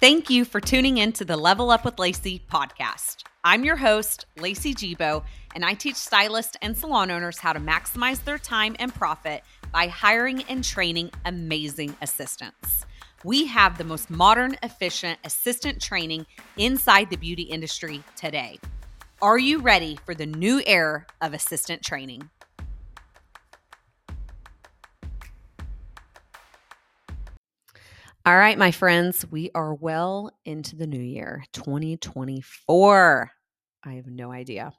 Thank you for tuning in to the Level Up with Lacey podcast. I'm your host, Lacey Gebo, and I teach stylists and salon owners how to maximize their time and profit by hiring and training amazing assistants. We have the most modern, efficient assistant training inside the beauty industry today. Are you ready for the new era of assistant training? All right, my friends, we are well into the new year, 2024. I have no idea.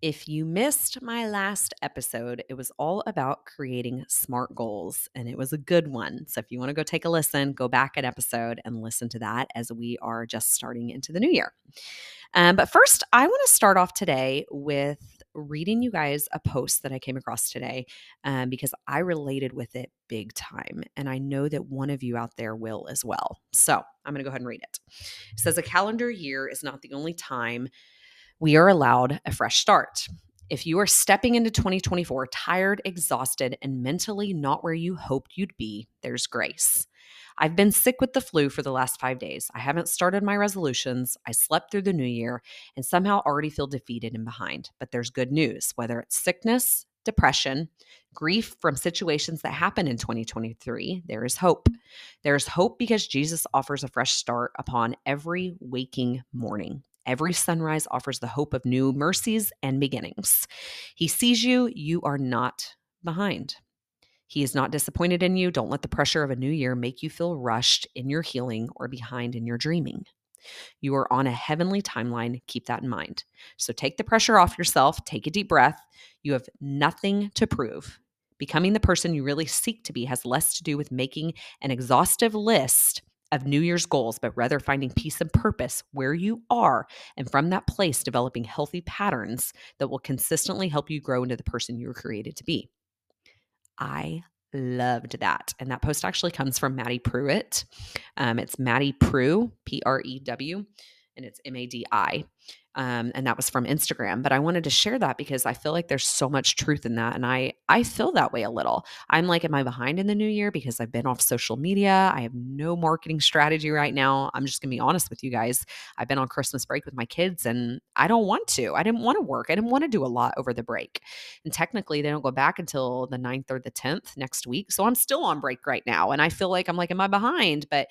If you missed my last episode, it was all about creating SMART goals, and it was a good one. So if you want to go take a listen, go back an episode and listen to that as we are just starting into the new year. But first, I want to start off today with reading you guys a post that I came across today because I related with it big time. And I know that one of you out there will as well. So I'm going to go ahead and read it. It says, a calendar year is not the only time we are allowed a fresh start. If you are stepping into 2024 tired, exhausted, and mentally not where you hoped you'd be, there's grace. I've been sick with the flu for the last 5 days. I haven't started my resolutions. I slept through the new year and somehow already feel defeated and behind. But there's good news, whether it's sickness, depression, grief from situations that happened in 2023, there is hope. There is hope because Jesus offers a fresh start upon every waking morning. Every sunrise offers the hope of new mercies and beginnings. He sees you. You are not behind. He is not disappointed in you. Don't let the pressure of a new year make you feel rushed in your healing or behind in your dreaming. You are on a heavenly timeline. Keep that in mind. So take the pressure off yourself. Take a deep breath. You have nothing to prove. Becoming the person you really seek to be has less to do with making an exhaustive list of New Year's goals, but rather finding peace and purpose where you are, and from that place, developing healthy patterns that will consistently help you grow into the person you were created to be. I loved that. And that post actually comes from Maddie Prewitt. It's Maddie Prew, P-R-E-W, and it's M-A-D-I. And that was from Instagram. But I wanted to share that because I feel like there's so much truth in that. And I feel that way a little. I'm like, am I behind in the new year because I've been off social media? I have no marketing strategy right now. I'm just going to be honest with you guys. I've been on Christmas break with my kids and I don't want to. I didn't want to work. I didn't want to do a lot over the break. And technically, they don't go back until the 9th or the 10th next week. So I'm still on break right now. And I feel like I'm like, am I behind? But,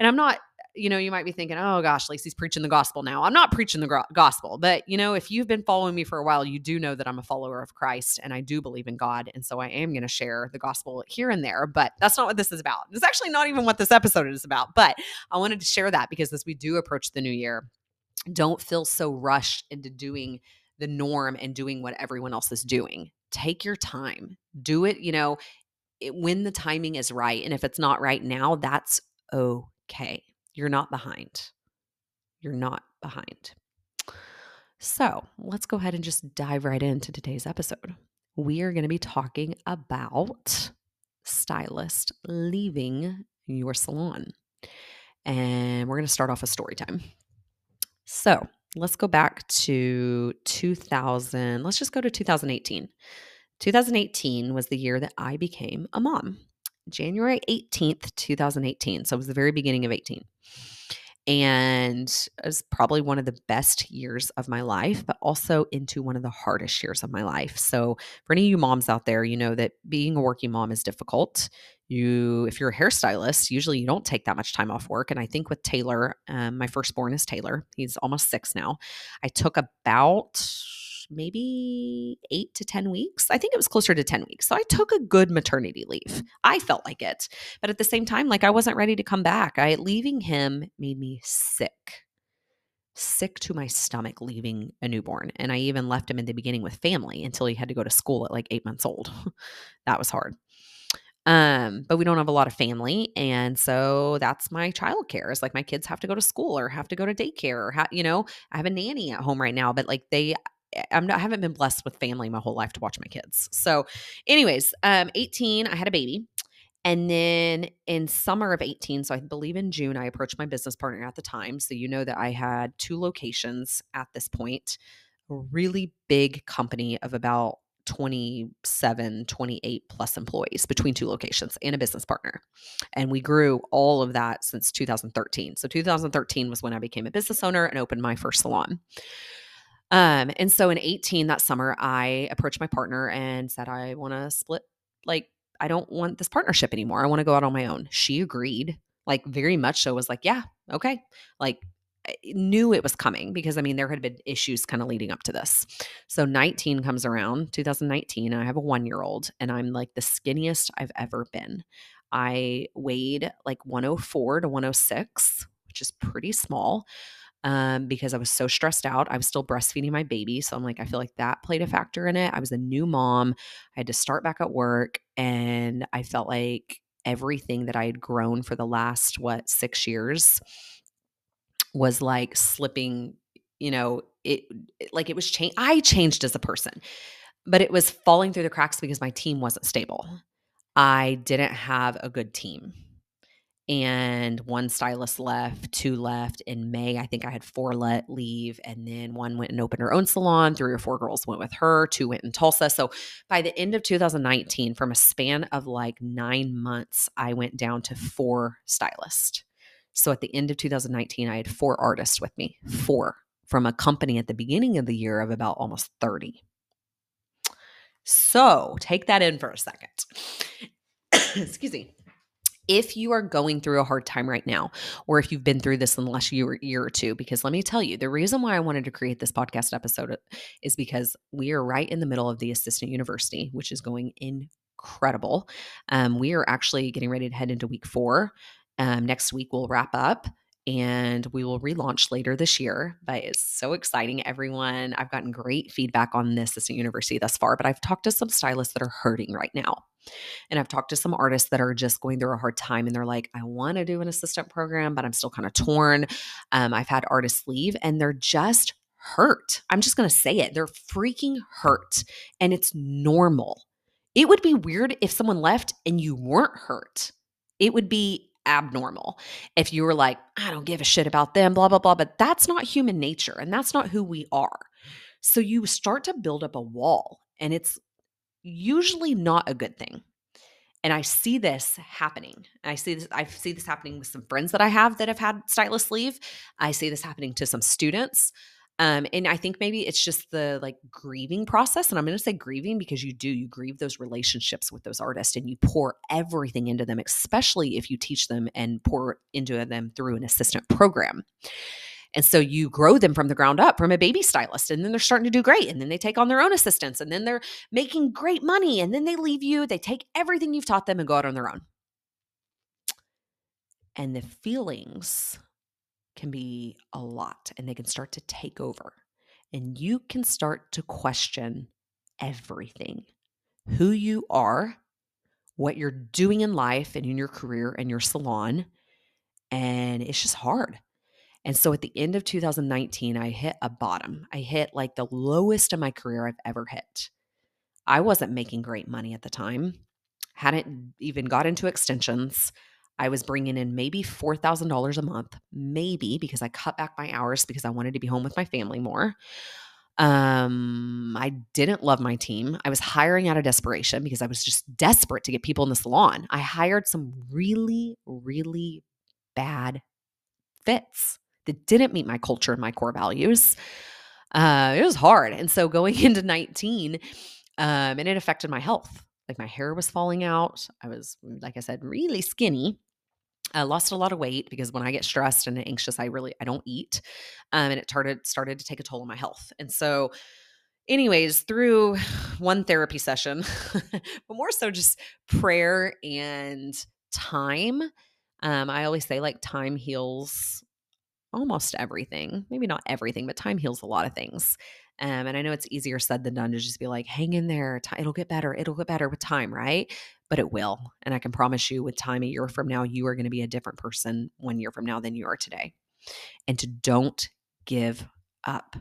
and I'm not. You know, you might be thinking, oh gosh, Lacey's preaching the gospel now. I'm not preaching the gospel, but you know, if you've been following me for a while, you do know that I'm a follower of Christ and I do believe in God. And so I am going to share the gospel here and there, but that's not what this is about. It's actually not even what this episode is about, but I wanted to share that because as we do approach the new year, don't feel so rushed into doing the norm and doing what everyone else is doing. Take your time, do it, you know, when the timing is right. And if it's not right now, that's okay. You're not behind. You're not behind. So let's go ahead and just dive right into today's episode. We are going to be talking about stylist leaving your salon. And we're going to start off with story time. So let's go back to 2000. Let's just go to 2018. 2018 was the year that I became a mom. January 18th, 2018. So it was the very beginning of 18. And it was probably one of the best years of my life, but also into one of the hardest years of my life. So for any of you moms out there, you know that being a working mom is difficult. If you're a hairstylist, usually you don't take that much time off work. And I think with Taylor, my firstborn is Taylor. He's almost 6 now. I took about maybe 8 to 10 weeks. I think it was closer to 10 weeks. So I took a good maternity leave. I felt like it. But at the same time, like I wasn't ready to come back. Leaving him made me sick to my stomach, leaving a newborn. And I even left him in the beginning with family until he had to go to school at like 8 months old. That was hard. But we don't have a lot of family. And so that's my childcare. It's like my kids have to go to school or have to go to daycare or, you know, I have a nanny at home right now, but like I haven't been blessed with family my whole life to watch my kids. So anyways, 18, I had a baby. And then in summer of 18, so I believe in June, I approached my business partner at the time. So you know that I had 2 locations at this point, a really big company of about 27, 28 plus employees between two locations and a business partner. And we grew all of that since 2013. So 2013 was when I became a business owner and opened my first salon. And so in 2018, that summer, I approached my partner and said, I want to split, like, I don't want this partnership anymore. I want to go out on my own. She agreed, like very much so, was like, yeah, okay. Like, I knew it was coming because, I mean, there had been issues kind of leading up to this. So 19 comes around, 2019, and I have a 1-year-old, and I'm like the skinniest I've ever been. I weighed like 104 to 106, which is pretty small, because I was so stressed out. I was still breastfeeding my baby. So I'm like, I feel like that played a factor in it. I was a new mom. I had to start back at work, and I felt like everything that I had grown for the last, 6 years was like slipping, you know, it was changed. I changed as a person, but it was falling through the cracks because my team wasn't stable. I didn't have a good team. And one stylist left, 2 left. In May, I think I had 4 let leave. And then one went and opened her own salon. 3 or 4 girls went with her. 2 went in Tulsa. So by the end of 2019, from a span of like 9 months, I went down to 4 stylists. So at the end of 2019, I had 4 artists with me, 4 from a company at the beginning of the year of about almost 30. So take that in for a second. Excuse me. If you are going through a hard time right now, or if you've been through this in the last year or two, because let me tell you, the reason why I wanted to create this podcast episode is because we are right in the middle of the Assistant University, which is going incredible. We are actually getting ready to head into week 4. Next week we'll wrap up and we will relaunch later this year, but it's so exciting, everyone. I've gotten great feedback on this Assistant University thus far, but I've talked to some stylists that are hurting right now. And I've talked to some artists that are just going through a hard time, and they're like, I want to do an assistant program, but I'm still kind of torn. I've had artists leave and they're just hurt. I'm just going to say it. They're freaking hurt, and it's normal. It would be weird if someone left and you weren't hurt. It would be abnormal if you were like, I don't give a shit about them, blah, blah, blah. But that's not human nature, and that's not who we are. So you start to build up a wall, and it's usually not a good thing. And I see this happening. I see this happening with some friends that I have that have had stylists leave. I see this happening to some students. And I think maybe it's just the like grieving process. And I'm going to say grieving because you grieve those relationships with those artists, and you pour everything into them, especially if you teach them and pour into them through an assistant program. And so you grow them from the ground up from a baby stylist, and then they're starting to do great. And then they take on their own assistants, and then they're making great money. And then they leave you, they take everything you've taught them and go out on their own. And the feelings can be a lot, and they can start to take over, and you can start to question everything, who you are, what you're doing in life and in your career and your salon. And it's just hard. And so at the end of 2019, I hit a bottom. I hit like the lowest of my career I've ever hit. I wasn't making great money at the time. Hadn't even got into extensions. I was bringing in maybe $4,000 a month, maybe, because I cut back my hours because I wanted to be home with my family more. I didn't love my team. I was hiring out of desperation because I was just desperate to get people in the salon. I hired some really, really bad fits that didn't meet my culture and my core values. It was hard. And so going into 19, and it affected my health. Like my hair was falling out. I was, like I said, really skinny. I lost a lot of weight because when I get stressed and anxious, I don't eat. And it started to take a toll on my health. And so anyways, through one therapy session, but more so just prayer and time. I always say like time heals almost everything. Maybe not everything, but time heals a lot of things. And I know it's easier said than done to just be like, hang in there. It'll get better. It'll get better with time, right? But it will. And I can promise you with time, a year from now, you are going to be a different person 1 year from now than you are today. And to don't give up.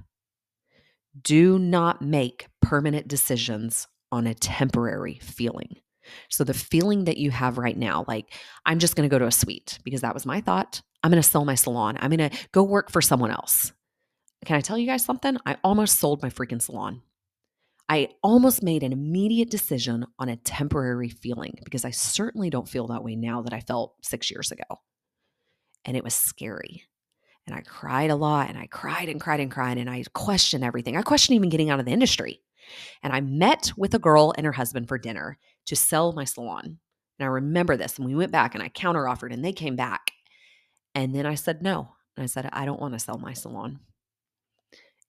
Do not make permanent decisions on a temporary feeling. So the feeling that you have right now, like I'm just going to go to a suite because that was my thought. I'm going to sell my salon. I'm going to go work for someone else. Can I tell you guys something? I almost sold my freaking salon. I almost made an immediate decision on a temporary feeling because I certainly don't feel that way now that I felt 6 years ago. And it was scary. And I cried a lot, and I cried, and I questioned everything. I questioned even getting out of the industry. And I met with a girl and her husband for dinner to sell my salon. And I remember this, and we went back, and I counteroffered, and they came back. And then I said no. And I said, I don't want to sell my salon.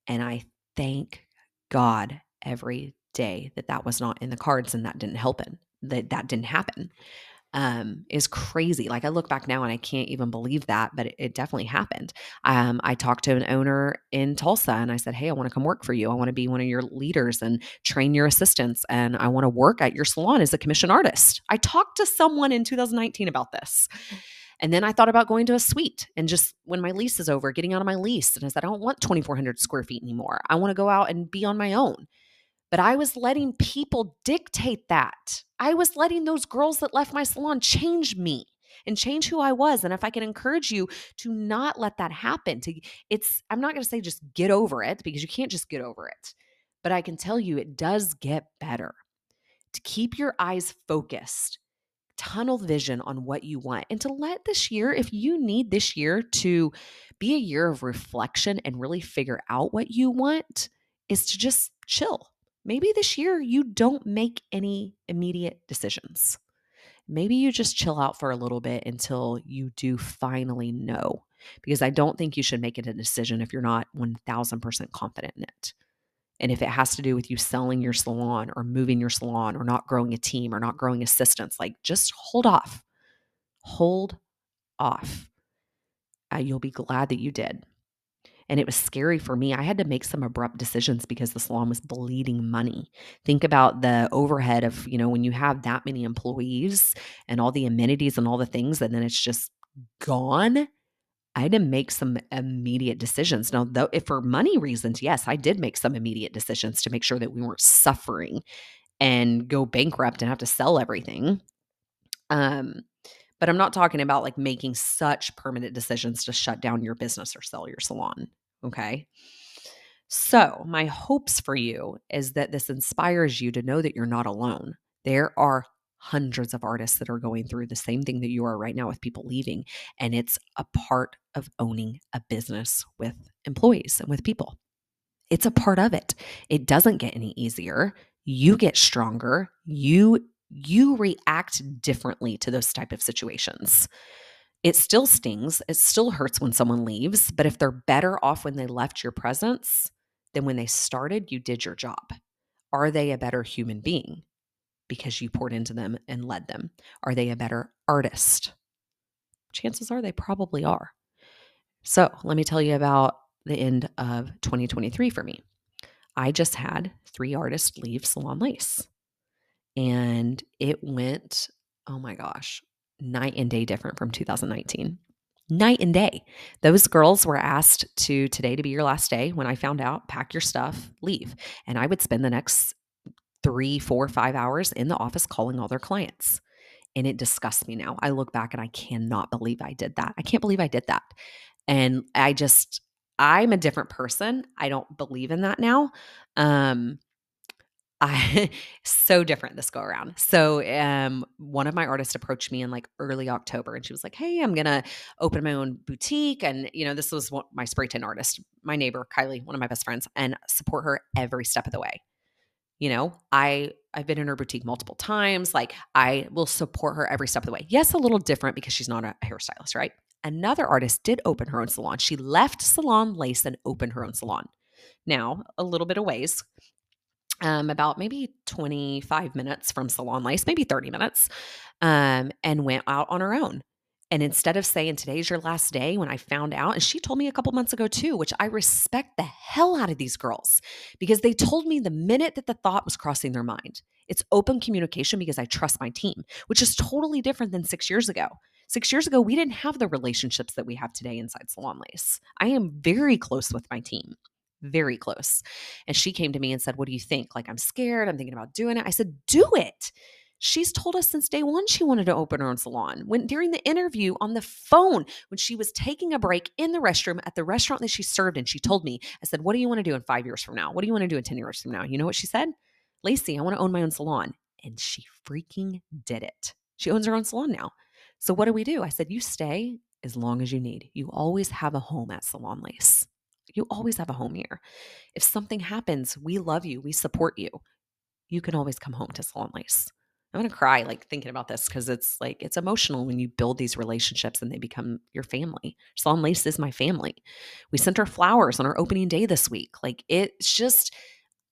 And I thank God every day that that was not in the cards and that didn't happen. Is crazy. Like I look back now and I can't even believe that, but it definitely happened. I talked to an owner in Tulsa and I said, hey, I want to come work for you. I want to be one of your leaders and train your assistants. And I want to work at your salon as a commission artist. I talked to someone in 2019 about this. And then I thought about going to a suite and just when my lease is over, getting out of my lease. And I said, I don't want 2,400 square feet anymore. I want to go out and be on my own. But I was letting people dictate that. I was letting those girls that left my salon change me and change who I was. And if I can encourage you to not let that happen, I'm not going to say just get over it because you can't just get over it. But I can tell you it does get better. To keep your eyes focused, tunnel vision on what you want, and to let this year, if you need this year to be a year of reflection and really figure out what you want, is to just chill. Maybe this year you don't make any immediate decisions. Maybe you just chill out for a little bit until you do finally know, because I don't think you should make it a decision if you're not 1,000% confident in it. And if it has to do with you selling your salon or moving your salon or not growing a team or not growing assistants, like just hold off. Hold off. You'll be glad that you did. And it was scary for me. I had to make some abrupt decisions because the salon was bleeding money. Think about the overhead of, when you have that many employees and all the amenities and all the things, and then it's just gone. I had to make some immediate decisions. Now, though, if for money reasons, yes, I did make some immediate decisions to make sure that we weren't suffering and go bankrupt and have to sell everything. But I'm not talking about like making such permanent decisions to shut down your business or sell your salon. Okay. So my hopes for you is that this inspires you to know that you're not alone. There are hundreds of artists that are going through the same thing that you are right now with people leaving. And it's a part of owning a business with employees and with people. It's a part of it. It doesn't get any easier. You get stronger. You react differently to those type of situations. It still stings. It still hurts when someone leaves, but if they're better off when they left your presence than when they started, you did your job. Are they a better human being because you poured into them and led them? Are they a better artist? Chances are they probably are. So let me tell you about the end of 2023 for me. I just had 3 artists leave Salon Lace. And it went, oh my gosh, night and day different from 2019. Night and day. Those girls were asked today to be your last day. When I found out, pack your stuff, leave. And I would spend the next 3, 4, 5 hours in the office calling all their clients. And it disgusts me now. I look back and I cannot believe I did that. I can't believe I did that. And I'm a different person. I don't believe in that now. So different this go around. So one of my artists approached me in like early October and she was like, hey, I'm going to open my own boutique. And this was my spray tan artist, my neighbor, Kylie, one of my best friends, and support her every step of the way. I've been in her boutique multiple times. Like I will support her every step of the way. Yes, a little different because she's not a hairstylist, right? Another artist did open her own salon. She left Salon Lace and opened her own salon. Now, a little bit of ways. About maybe 25 minutes from Salon Lace, maybe 30 minutes, and went out on her own. And instead of saying, today's your last day, when I found out, and she told me a couple months ago too, which I respect the hell out of these girls because they told me the minute that the thought was crossing their mind. It's open communication because I trust my team, which is totally different than 6 years ago. 6 years ago, we didn't have the relationships that we have today inside Salon Lace. I am very close with my team. Very close. And she came to me and said, what do you think? Like, I'm scared. I'm thinking about doing it. I said, do it. She's told us since day one she wanted to open her own salon. When during the interview on the phone, when she was taking a break in the restroom at the restaurant that she served in, she told me, I said, what do you want to do in 5 years from now? What do you want to do in 10 years from now? You know what she said? Lacey, I want to own my own salon. And she freaking did it. She owns her own salon now. So what do? I said, you stay as long as you need. You always have a home at Salon Lace. You always have a home here. If something happens, we love you. We support you. You can always come home to Salon Lace. I'm going to cry like thinking about this because it's like, it's emotional when you build these relationships and they become your family. Salon Lace is my family. We sent her flowers on our opening day this week. Like it's just,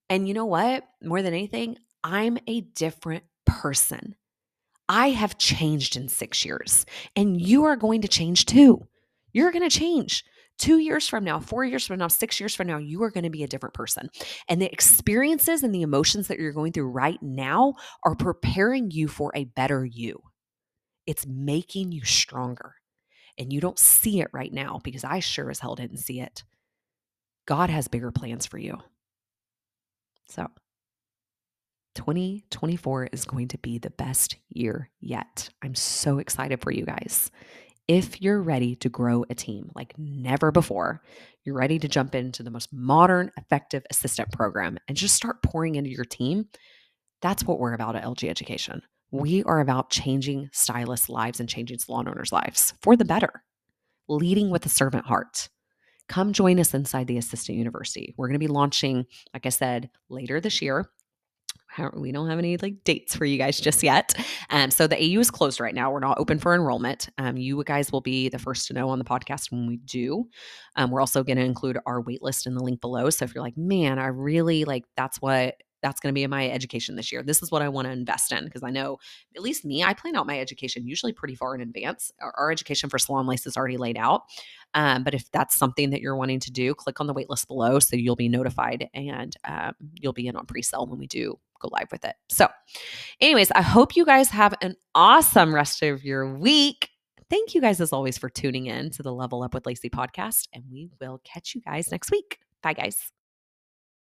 and you know what? More than anything, I'm a different person. I have changed in 6 years and you are going to change too. You're going to change. 2 years from now, 4 years from now, 6 years from now, you are going to be a different person. And the experiences and the emotions that you're going through right now are preparing you for a better you. It's making you stronger. And you don't see it right now because I sure as hell didn't see it. God has bigger plans for you. So 2024 is going to be the best year yet. I'm so excited for you guys. If you're ready to grow a team like never before, you're ready to jump into the most modern, effective assistant program and just start pouring into your team, that's what we're about at LG Education. We are about changing stylists' lives and changing salon owners' lives for the better, leading with a servant heart. Come join us inside the Assistant University. We're going to be launching, like I said, later this year. We don't have any like dates for you guys just yet. So the AU is closed right now. We're not open for enrollment. You guys will be the first to know on the podcast when we do. We're also going to include our waitlist in the link below. So if you're like, man, I really like, that's going to be in my education this year. This is what I want to invest in. Cause I know at least me, I plan out my education usually pretty far in advance. Our education for Salon Lace is already laid out. But if that's something that you're wanting to do, click on the waitlist below. So you'll be notified and you'll be in on pre-sale when we do go live with it. So anyways, I hope you guys have an awesome rest of your week. Thank you guys as always for tuning in to the Level Up with Lacey podcast, and we will catch you guys next week. Bye guys.